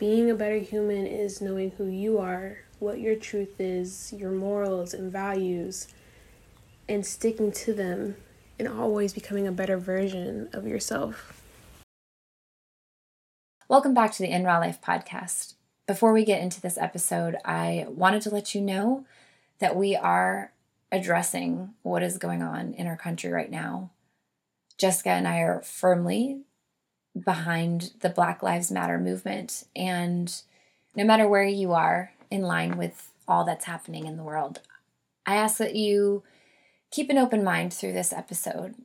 Being a better human is knowing who you are, what your truth is, your morals and values, and sticking to them, and always becoming a better version of yourself. Welcome back to the InRaw Life podcast. Before we get into this episode, I wanted to let you know that we are addressing what is going on in our country right now. Jessica and I are firmly behind the Black Lives Matter movement, and no matter where you are in line with all that's happening in the world, I ask that you keep an open mind through this episode.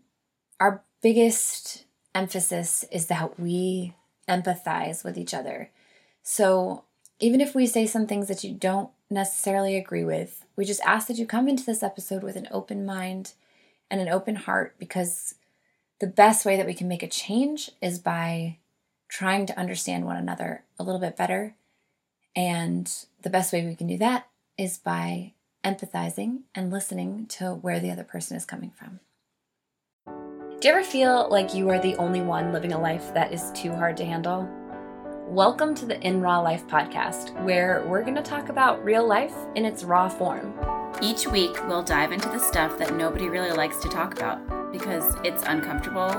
Our biggest emphasis is that we empathize with each other. So even if we say some things that you don't necessarily agree with, we just ask that you come into this episode with an open mind and an open heart, because the best way that we can make a change is by trying to understand one another a little bit better. And the best way we can do that is by empathizing and listening to where the other person is coming from. Do you ever feel like you are the only one living a life that is too hard to handle? Welcome to the In Raw Life podcast, where we're going to talk about real life in its raw form. Each week, we'll dive into the stuff that nobody really likes to talk about, because it's uncomfortable,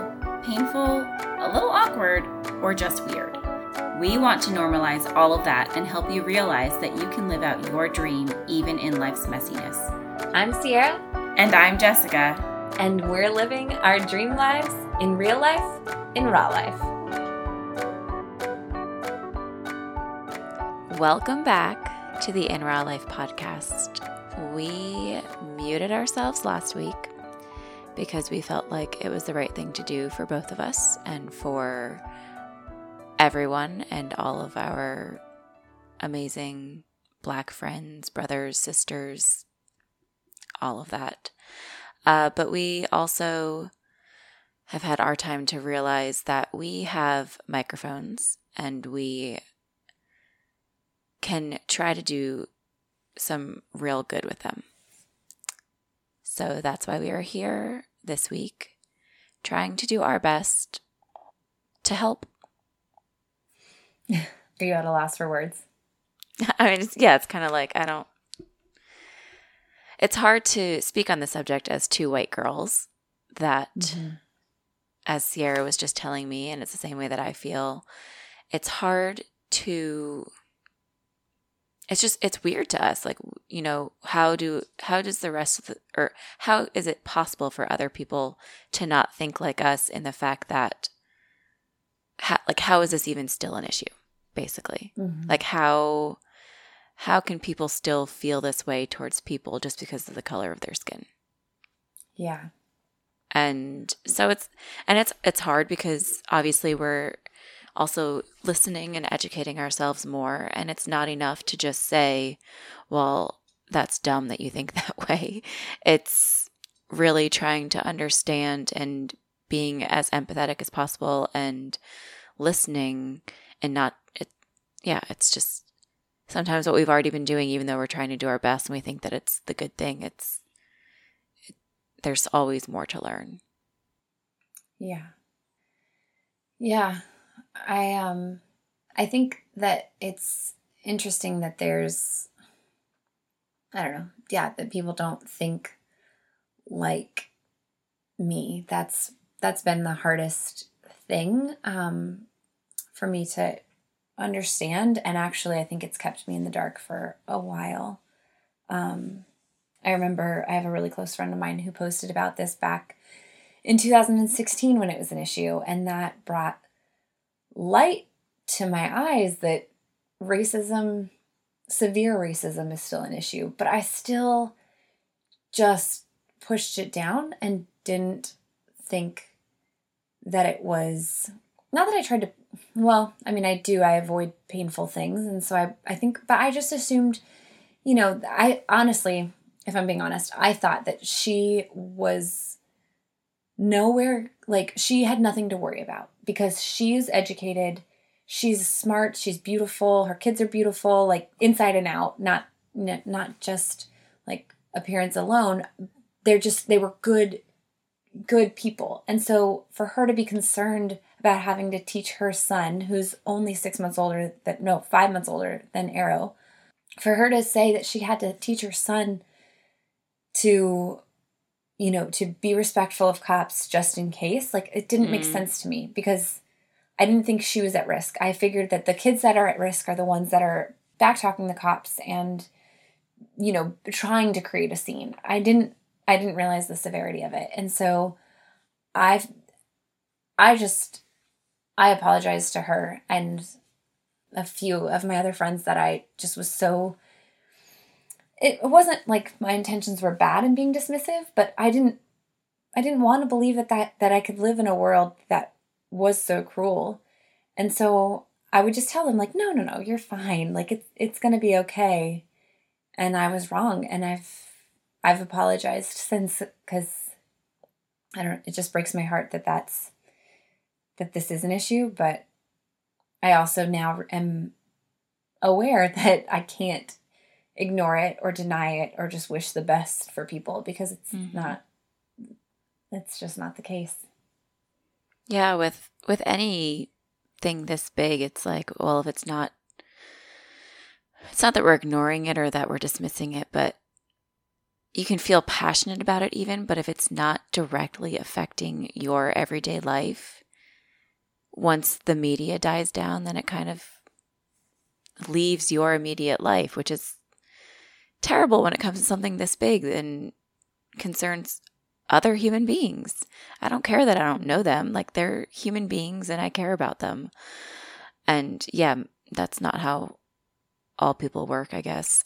painful, a little awkward, or just weird. We want to normalize all of that and help you realize that you can live out your dream even in life's messiness. I'm Sierra. And I'm Jessica. And we're living our dream lives in real life, in raw life. Welcome back to the In Raw Life podcast. We muted ourselves last week because we felt like it was the right thing to do for both of us and for everyone and all of our amazing Black friends, brothers, sisters, all of that. But we also have had our time to realize that we have microphones and we can try to do some real good with them. So that's why we are here this week, trying to do our best to help. Are you at a loss for words? I mean, it's kind of like it's hard to speak on the subject as two white girls that, mm-hmm. as Sierra was just telling me, and it's the same way that I feel, it's weird to us. Like, you know, how does the rest of the, or how is it possible for other people to not think like us in the fact that, how is this even still an issue, basically? Mm-hmm. Like, how can people still feel this way towards people just because of the color of their skin? Yeah. And so it's hard because obviously we're also listening and educating ourselves more. And it's not enough to just say, well, that's dumb that you think that way. It's really trying to understand and being as empathetic as possible and listening and it's just sometimes what we've already been doing, even though we're trying to do our best and we think that it's the good thing, there's always more to learn. Yeah. Yeah. I think that it's interesting that that people don't think like me. That's been the hardest thing for me to understand, and actually I think it's kept me in the dark for a while. I remember I have a really close friend of mine who posted about this back in 2016 when it was an issue, and that brought light to my eyes that severe racism is still an issue, but I still just pushed it down and didn't think that it was, not that I tried to, well, I mean, I avoid painful things. And so I think, but I just assumed, you know, I honestly, if I'm being honest, I thought that she was nowhere, like she had nothing to worry about because she's educated, she's smart, she's beautiful, her kids are beautiful, like inside and out, not just like appearance alone. They were good people. And so for her to be concerned about having to teach her son, who's only 5 months older than Arrow, for her to say that she had to teach her son to, you know, to be respectful of cops just in case, like, it didn't make sense to me because I didn't think she was at risk. I figured that the kids that are at risk are the ones that are backtalking the cops and, you know, trying to create a scene. I didn't realize the severity of it. And so I apologized to her and a few of my other friends that I just was so, it wasn't like my intentions were bad in being dismissive, but I didn't want to believe that I could live in a world that was so cruel. And so I would just tell them, like, no, you're fine. Like, it's going to be okay. And I was wrong. And I've apologized since, because it just breaks my heart that this is an issue, but I also now am aware that I can't ignore it or deny it or just wish the best for people, because it's it's just not the case. Yeah. With anything this big, it's like, well, if it's not that we're ignoring it or that we're dismissing it, but you can feel passionate about it even, but if it's not directly affecting your everyday life, once the media dies down, then it kind of leaves your immediate life, which is terrible when it comes to something this big and concerns other human beings. I don't care that I don't know them. Like, they're human beings and I care about them. And yeah, that's not how all people work, I guess.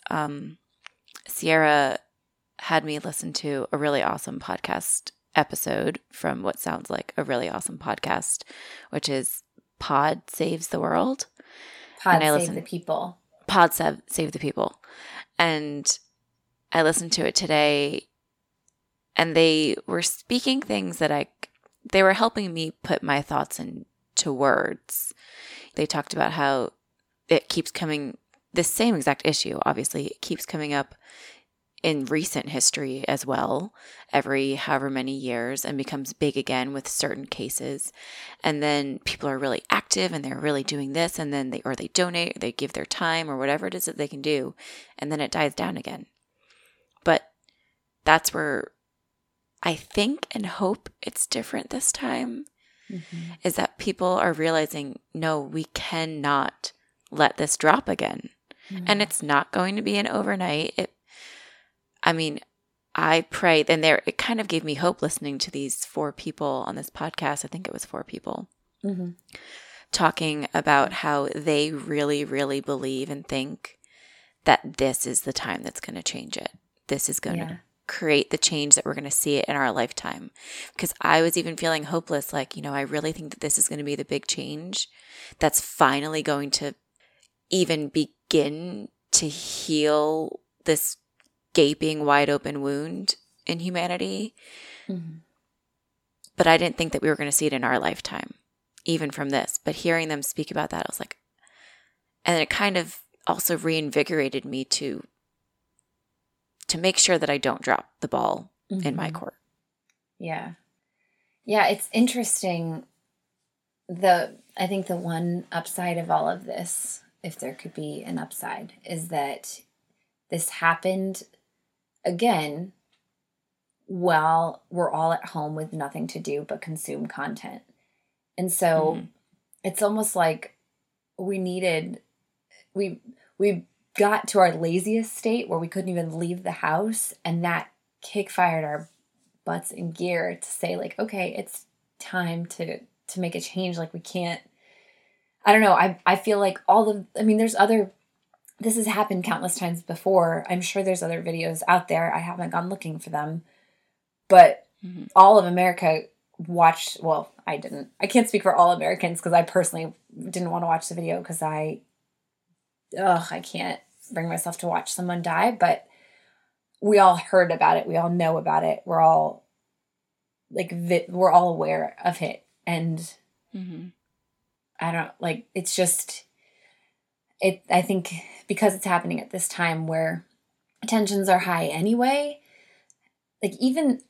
Sierra had me listen to a really awesome podcast episode from what sounds like a really awesome podcast, which is Pod Saves the World. Pod Save the People. And I listened to it today, and they were speaking things that they were helping me put my thoughts into words. They talked about how it keeps coming, the same exact issue, obviously, it keeps coming up in recent history as well, every however many years, and becomes big again with certain cases. And then people are really active and they're really doing this, and then they donate, or they give their time or whatever it is that they can do. And then it dies down again. But that's where I think and hope it's different this time, is that people are realizing, no, we cannot let this drop again. Mm-hmm. And it's not going to be an overnight. I pray, and it kind of gave me hope listening to these four people on this podcast. I think it was four people talking about how they really, really believe and think that this is the time that's going to change it. This is going to create the change that we're going to see it in our lifetime. Because I was even feeling hopeless, like, you know, I really think that this is going to be the big change that's finally going to even begin to heal this gaping wide open wound in humanity. Mm-hmm. But I didn't think that we were going to see it in our lifetime, even from this. But hearing them speak about that, I was like, and it kind of also reinvigorated me to make sure that I don't drop the ball in my court. Yeah. Yeah. It's interesting. I think the one upside of all of this, if there could be an upside, is that this happened again while we're all at home with nothing to do but consume content. And so it's almost like we got to our laziest state where we couldn't even leave the house, and that kick-fired our butts in gear to say, like, okay, it's time to make a change. Like, we can't, I don't know. I feel like there's other, this has happened countless times before. I'm sure there's other videos out there. I haven't gone looking for them, but all of America watched. Well, I didn't. I can't speak for all Americans because I personally didn't want to watch the video because I can't bring myself to watch someone die. But we all heard about it. We all know about it. We're all like, we're all aware of it. And I don't like. It's just. I think because it's happening at this time where tensions are high anyway, like, even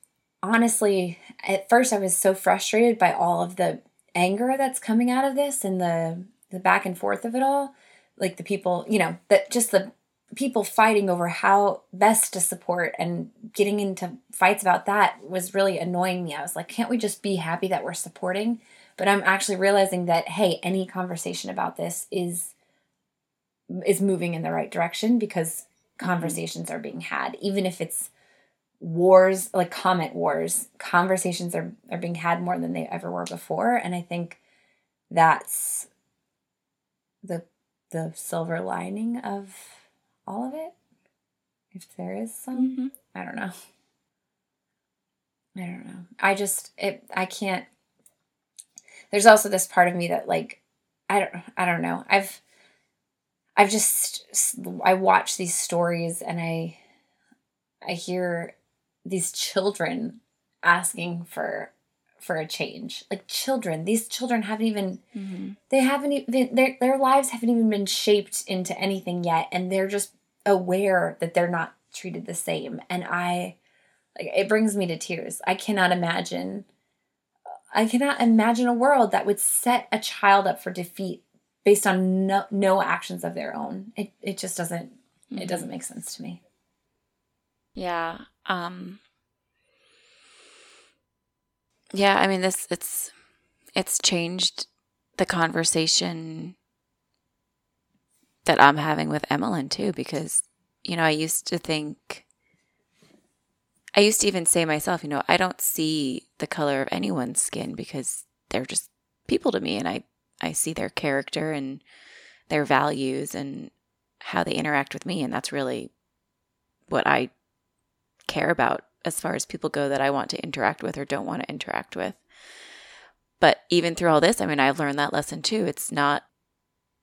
honestly, at first I was so frustrated by all of the anger that's coming out of this and the back and forth of it all, like the people, you know, that just the people fighting over how best to support and getting into fights about that was really annoying me. I was like, can't we just be happy that we're supporting? But I'm actually realizing that, hey, any conversation about this is moving in the right direction because conversations are being had, even if it's wars, like comment wars, conversations are being had more than they ever were before. And I think that's the silver lining of all of it. If there is some, mm-hmm. I don't know. I can't, there's also this part of me that like, I don't know. I watch these stories and I hear these children asking for a change. Like children, these children haven't even, mm-hmm. Their lives haven't even been shaped into anything yet. And they're just aware that they're not treated the same. And it brings me to tears. I cannot imagine a world that would set a child up for defeat based on no actions of their own. It just doesn't, mm-hmm. It doesn't make sense to me. Yeah. Yeah, I mean, this, it's changed the conversation that I'm having with Emmeline too, because, you know, I used to even say myself, you know, I don't see the color of anyone's skin because they're just people to me, and I see their character and their values and how they interact with me, and that's really what I care about as far as people go that I want to interact with or don't want to interact with. But even through all this, I mean, I've learned that lesson too. It's not,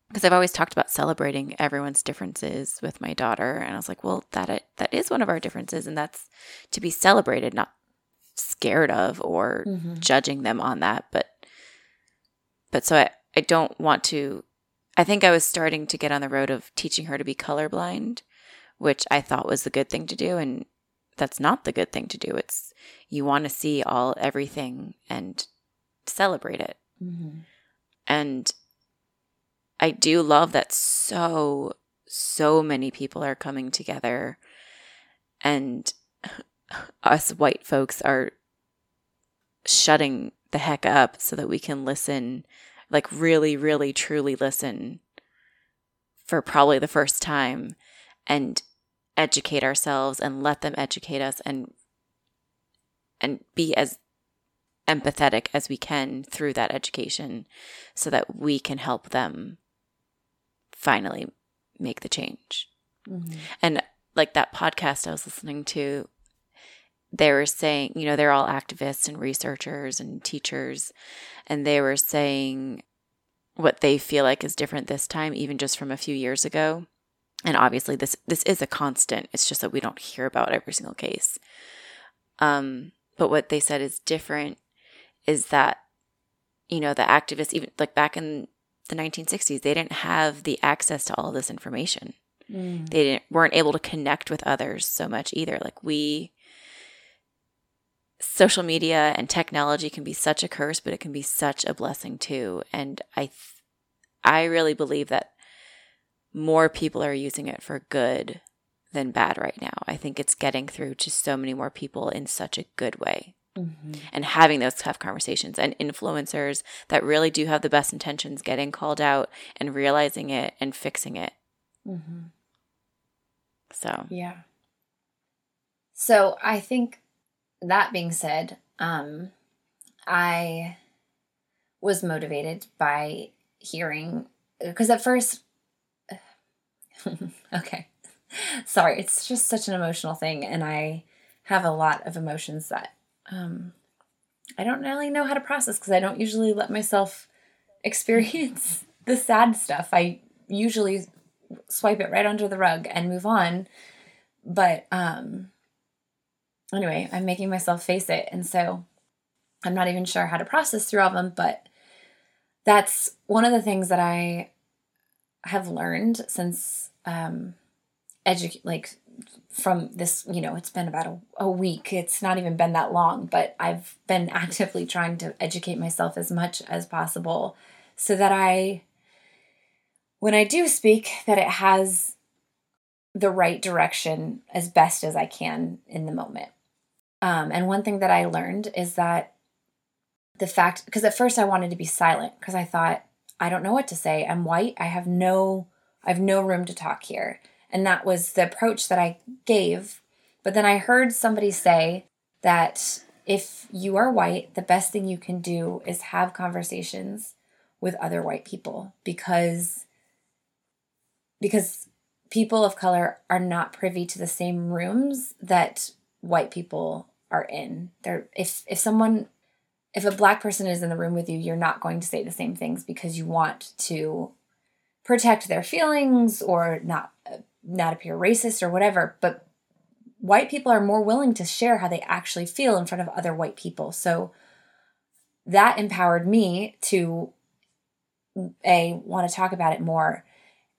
because I've always talked about celebrating everyone's differences with my daughter. And I was like, well, that is one of our differences. And that's to be celebrated, not scared of or mm-hmm. judging them on that. But so I don't want to, I think I was starting to get on the road of teaching her to be colorblind, which I thought was the good thing to do. And that's not the good thing to do. It's you want to see everything and celebrate it. Mm-hmm. And I do love that so many people are coming together, and us white folks are shutting the heck up so that we can listen, like really, really, truly listen for probably the first time and educate ourselves and let them educate us and be as empathetic as we can through that education so that we can help them finally make the change. Mm-hmm. And like that podcast I was listening to, they were saying, you know, they're all activists and researchers and teachers, and they were saying what they feel like is different this time, even just from a few years ago. And obviously this is a constant. It's just that we don't hear about every single case. But what they said is different is that, you know, the activists, even like back in the 1960s, they didn't have the access to all this information. Mm. They weren't able to connect with others so much either. Like social media and technology can be such a curse, but it can be such a blessing too. And I really believe that more people are using it for good than bad right now. I think it's getting through to so many more people in such a good way, mm-hmm. and having those tough conversations, and influencers that really do have the best intentions getting called out and realizing it and fixing it. Mm-hmm. So, yeah. So I think that being said, I was motivated by hearing, because at first, okay. Sorry. It's just such an emotional thing. And I have a lot of emotions that I don't really know how to process because I don't usually let myself experience the sad stuff. I usually swipe it right under the rug and move on. But anyway, I'm making myself face it. And so I'm not even sure how to process through all of them. But that's one of the things that I have learned since from this, it's been about a week. It's not even been that long, but I've been actively trying to educate myself as much as possible so that when I do speak, that it has the right direction as best as I can in the moment. And one thing that I learned is that because at first I wanted to be silent because I thought, I don't know what to say. I'm white. I have no room to talk here. And that was the approach that I gave. But then I heard somebody say that if you are white, the best thing you can do is have conversations with other white people because people of color are not privy to the same rooms that white people are in. If a black person is in the room with you, you're not going to say the same things because you want to protect their feelings or not appear racist or whatever. But white people are more willing to share how they actually feel in front of other white people. So that empowered me to want to talk about it more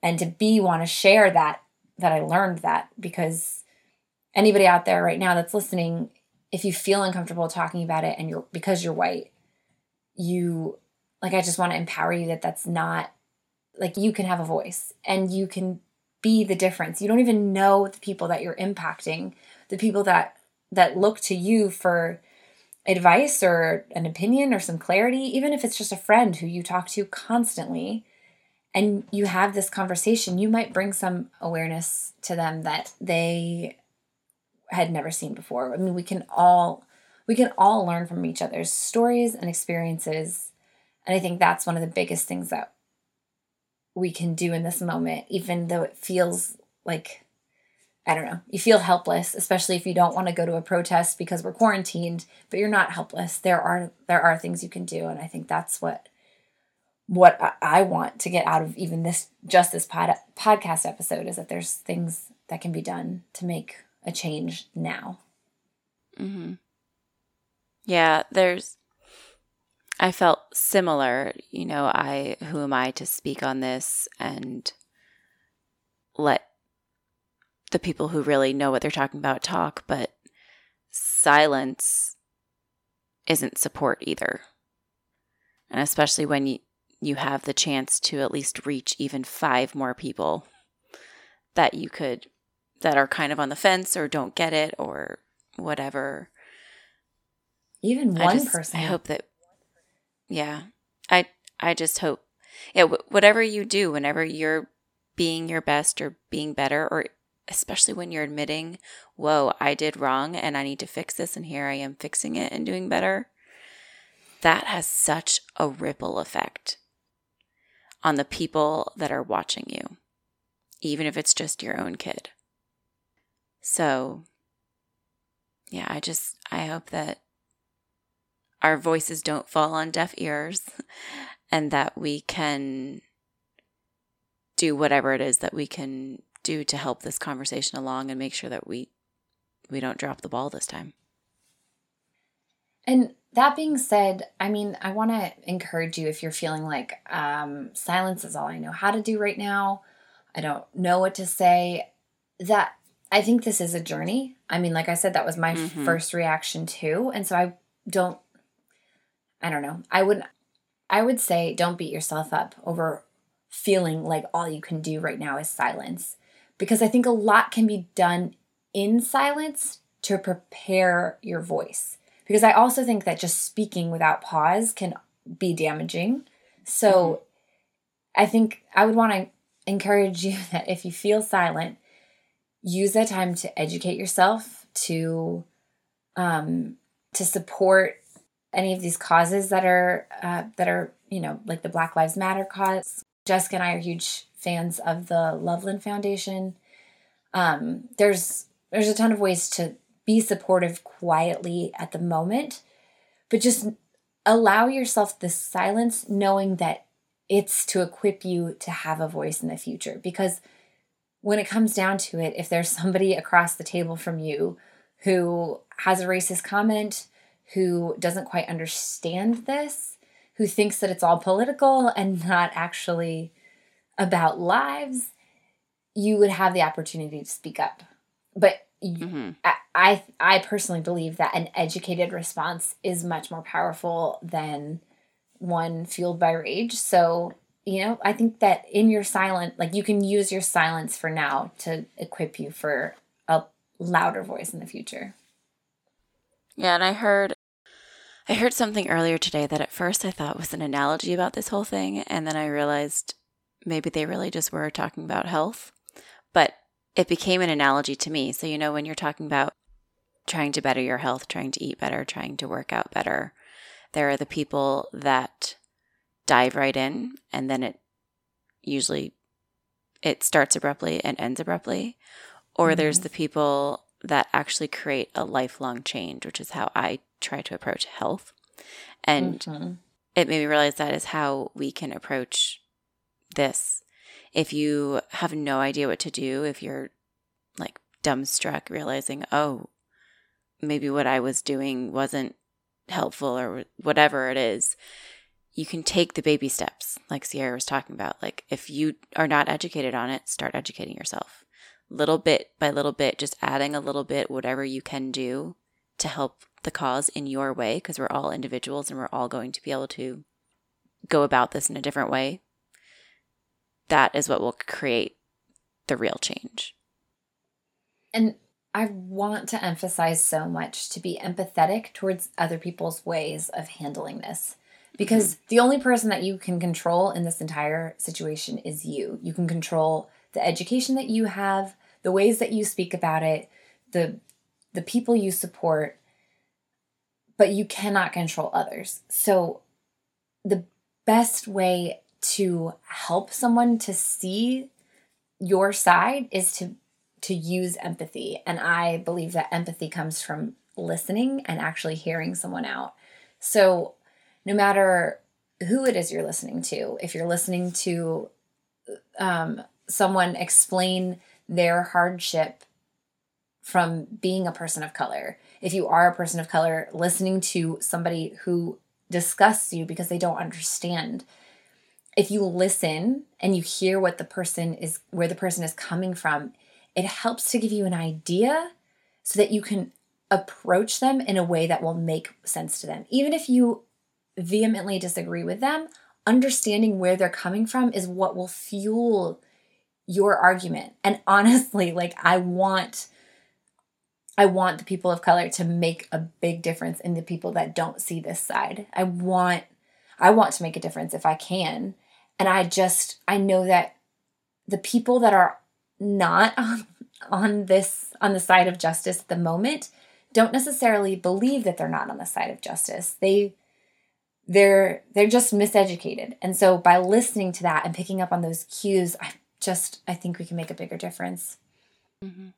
and to want to share that I learned that, because anybody out there right now that's listening, if you feel uncomfortable talking about it and because you're white, I just want to empower you that's not you can have a voice and you can be the difference. You don't even know the people that you're impacting, the people that look to you for advice or an opinion or some clarity, even if it's just a friend who you talk to constantly and you have this conversation, you might bring some awareness to them that they had never seen before. I mean, we can all learn from each other's stories and experiences. And I think that's one of the biggest things that we can do in this moment, even though it feels you feel helpless, especially if you don't want to go to a protest because we're quarantined, but you're not helpless. There are things you can do. And I think that's what I want to get out of even this podcast episode, is that there's things that can be done to make a change now. Mm-hmm. Yeah, I felt similar, who am I to speak on this and let the people who really know what they're talking about talk, but silence isn't support either. And especially when you have the chance to at least reach even 5 more people that are kind of on the fence or don't get it or whatever. Even one person. I hope that, yeah, I just hope, yeah, whatever you do, whenever you're being your best or being better, or especially when you're admitting, whoa, I did wrong and I need to fix this, and here I am fixing it and doing better, that has such a ripple effect on the people that are watching you, even if it's just your own kid. So, yeah, I hope that our voices don't fall on deaf ears and that we can do whatever it is that we can do to help this conversation along and make sure that we don't drop the ball this time. And that being said, I mean, I want to encourage you, if you're feeling silence is all I know how to do right now, I don't know what to say, that I think this is a journey. I mean, like I said, that was my first reaction too. And so I don't know. I would say don't beat yourself up over feeling like all you can do right now is silence, because I think a lot can be done in silence to prepare your voice. Because I also think that just speaking without pause can be damaging. So I think I would want to encourage you that if you feel silent, use that time to educate yourself, to support any of these causes that are, like the Black Lives Matter cause. Jessica and I are huge fans of the Loveland Foundation. There's a ton of ways to be supportive quietly at the moment, but just allow yourself the silence, knowing that it's to equip you to have a voice in the future. Because when it comes down to it, if there's somebody across the table from you who has a racist comment, who doesn't quite understand this, who thinks that it's all political and not actually about lives, you would have the opportunity to speak up. But I personally believe that an educated response is much more powerful than one fueled by rage. So, you know, I think that in your silence, like, you can use your silence for now to equip you for a louder voice in the future. Yeah, and I heard something earlier today that at first I thought was an analogy about this whole thing, and then I realized maybe they really just were talking about health, but it became an analogy to me. So, you know, when you're talking about trying to better your health, trying to eat better, trying to work out better, there are the people that dive right in, and then it starts abruptly and ends abruptly. Or there's the people that actually create a lifelong change, which is how I try to approach health. And it made me realize that is how we can approach this. If you have no idea what to do, if you're like dumbstruck, realizing, oh, maybe what I was doing wasn't helpful or whatever it is, you can take the baby steps like Sierra was talking about. Like, if you are not educated on it, start educating yourself. Little bit by little bit, just adding a little bit, whatever you can do to help the cause in your way, because we're all individuals and we're all going to be able to go about this in a different way. That is what will create the real change. And I want to emphasize so much to be empathetic towards other people's ways of handling this, because the only person that you can control in this entire situation is you. You can control the education that you have, the ways that you speak about it, the people you support, but you cannot control others. So the best way to help someone to see your side is to use empathy. And I believe that empathy comes from listening and actually hearing someone out. So no matter who it is you're listening to, if you're listening to someone explain their hardship from being a person of color, if you are a person of color, listening to somebody who disgusts you because they don't understand, if you listen and you hear what the person is, where the person is coming from, it helps to give you an idea so that you can approach them in a way that will make sense to them. Even if you vehemently disagree with them, understanding where they're coming from is what will fuel your argument. And honestly, like, I want the people of color to make a big difference in the people that don't see this side. I want to make a difference if I can. And I know that the people that are not on the side of justice at the moment don't necessarily believe that they're not on the side of justice. They're just miseducated. And so by listening to that and picking up on those cues, I think we can make a bigger difference. Mm-hmm.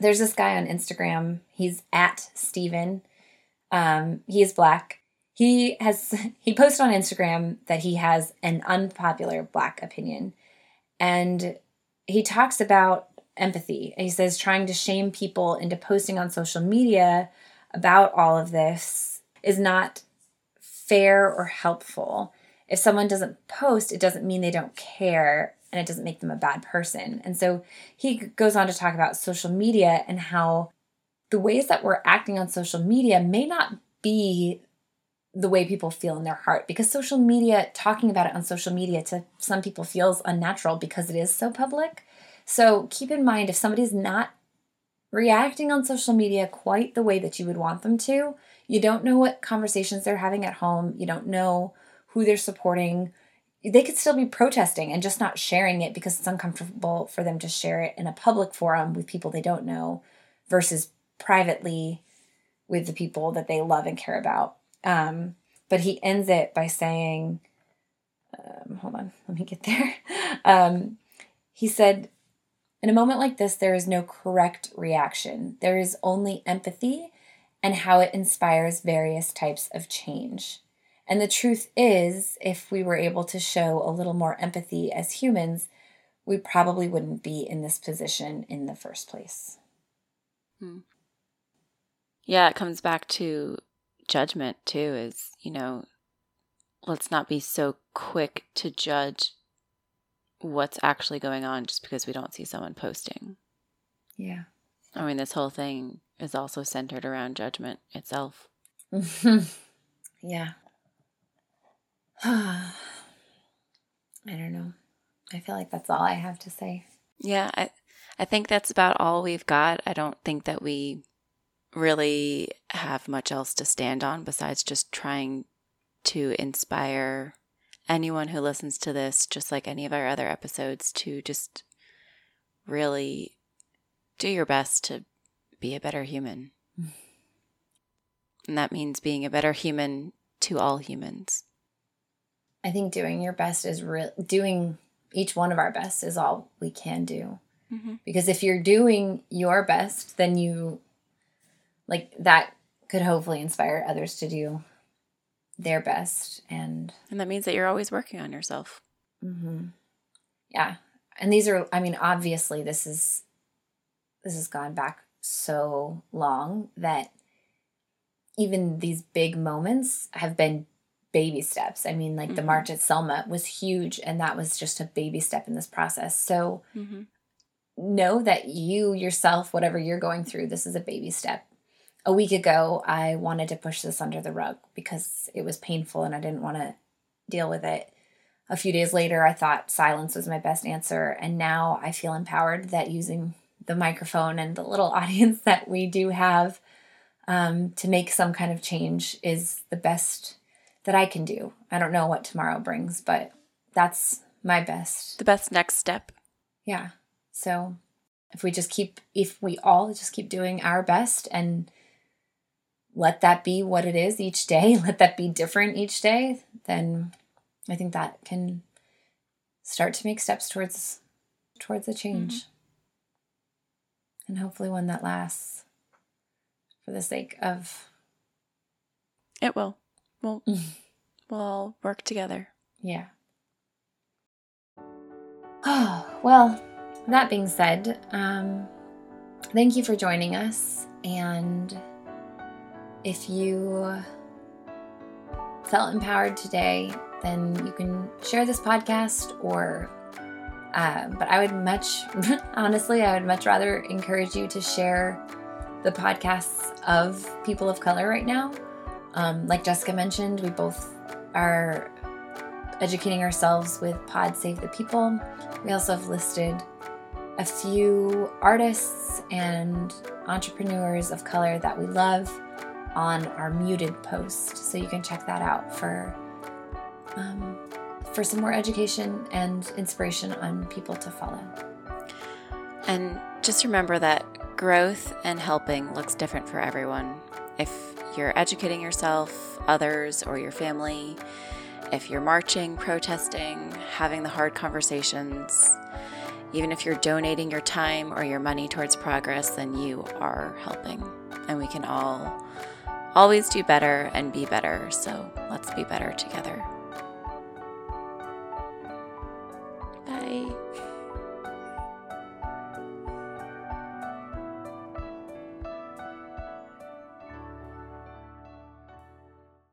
There's this guy on Instagram. He's at Steven. He is black. He posted on Instagram that he has an unpopular black opinion, and he talks about empathy. He says trying to shame people into posting on social media about all of this is not fair or helpful. If someone doesn't post, it doesn't mean they don't care, and it doesn't make them a bad person. And so he goes on to talk about social media and how the ways that we're acting on social media may not be the way people feel in their heart, because social media, talking about it on social media to some people feels unnatural because it is so public. So keep in mind, if somebody's not reacting on social media quite the way that you would want them to, you don't know what conversations they're having at home. You don't know who they're supporting. They could still be protesting and just not sharing it because it's uncomfortable for them to share it in a public forum with people they don't know versus privately with the people that they love and care about. But he ends it by saying, hold on, let me get there. He said, in a moment like this, there is no correct reaction. There is only empathy and how it inspires various types of change. And the truth is, if we were able to show a little more empathy as humans, we probably wouldn't be in this position in the first place. Yeah, it comes back to judgment too, is, you know, let's not be so quick to judge what's actually going on just because we don't see someone posting. Yeah. I mean, this whole thing is also centered around judgment itself. Yeah. I don't know. I feel like that's all I have to say. Yeah, I think that's about all we've got. I don't think that we really have much else to stand on besides just trying to inspire anyone who listens to this, just like any of our other episodes, to just really do your best to be a better human. And that means being a better human to all humans. I think doing your best is doing each one of our best is all we can do. Mm-hmm. Because if you're doing your best, then you, like, that could hopefully inspire others to do their best. And that means that you're always working on yourself. Mm-hmm. Yeah. And these are, I mean, obviously this has gone back so long that even these big moments have been baby steps. I mean, like, mm-hmm. the March at Selma was huge, and that was just a baby step in this process. So mm-hmm. know that you yourself, whatever you're going through, this is a baby step. A week ago, I wanted to push this under the rug because it was painful and I didn't want to deal with it. A few days later, I thought silence was my best answer. And now I feel empowered that using the microphone and the little audience that we do have to make some kind of change is the best that I can do. I don't know what tomorrow brings, but that's my best. The best next step. Yeah. So if we all just keep doing our best and let that be what it is each day, let that be different each day, then I think that can start to make steps towards a change. Mm-hmm. And hopefully one that lasts for the sake of... It will. We'll all work together. Yeah. Oh, well, that being said, thank you for joining us. And if you felt empowered today, then you can share this podcast but I would much rather encourage you to share the podcasts of people of color right now. Like Jessica mentioned, we both are educating ourselves with Pod Save the People. We also have listed a few artists and entrepreneurs of color that we love on our Muted post. So you can check that out for some more education and inspiration on people to follow. And just remember that growth and helping looks different for everyone. If you're educating yourself, others, or your family, if you're marching, protesting, having the hard conversations, even if you're donating your time or your money towards progress, then you are helping. And we can all always do better and be better. So let's be better together. Bye.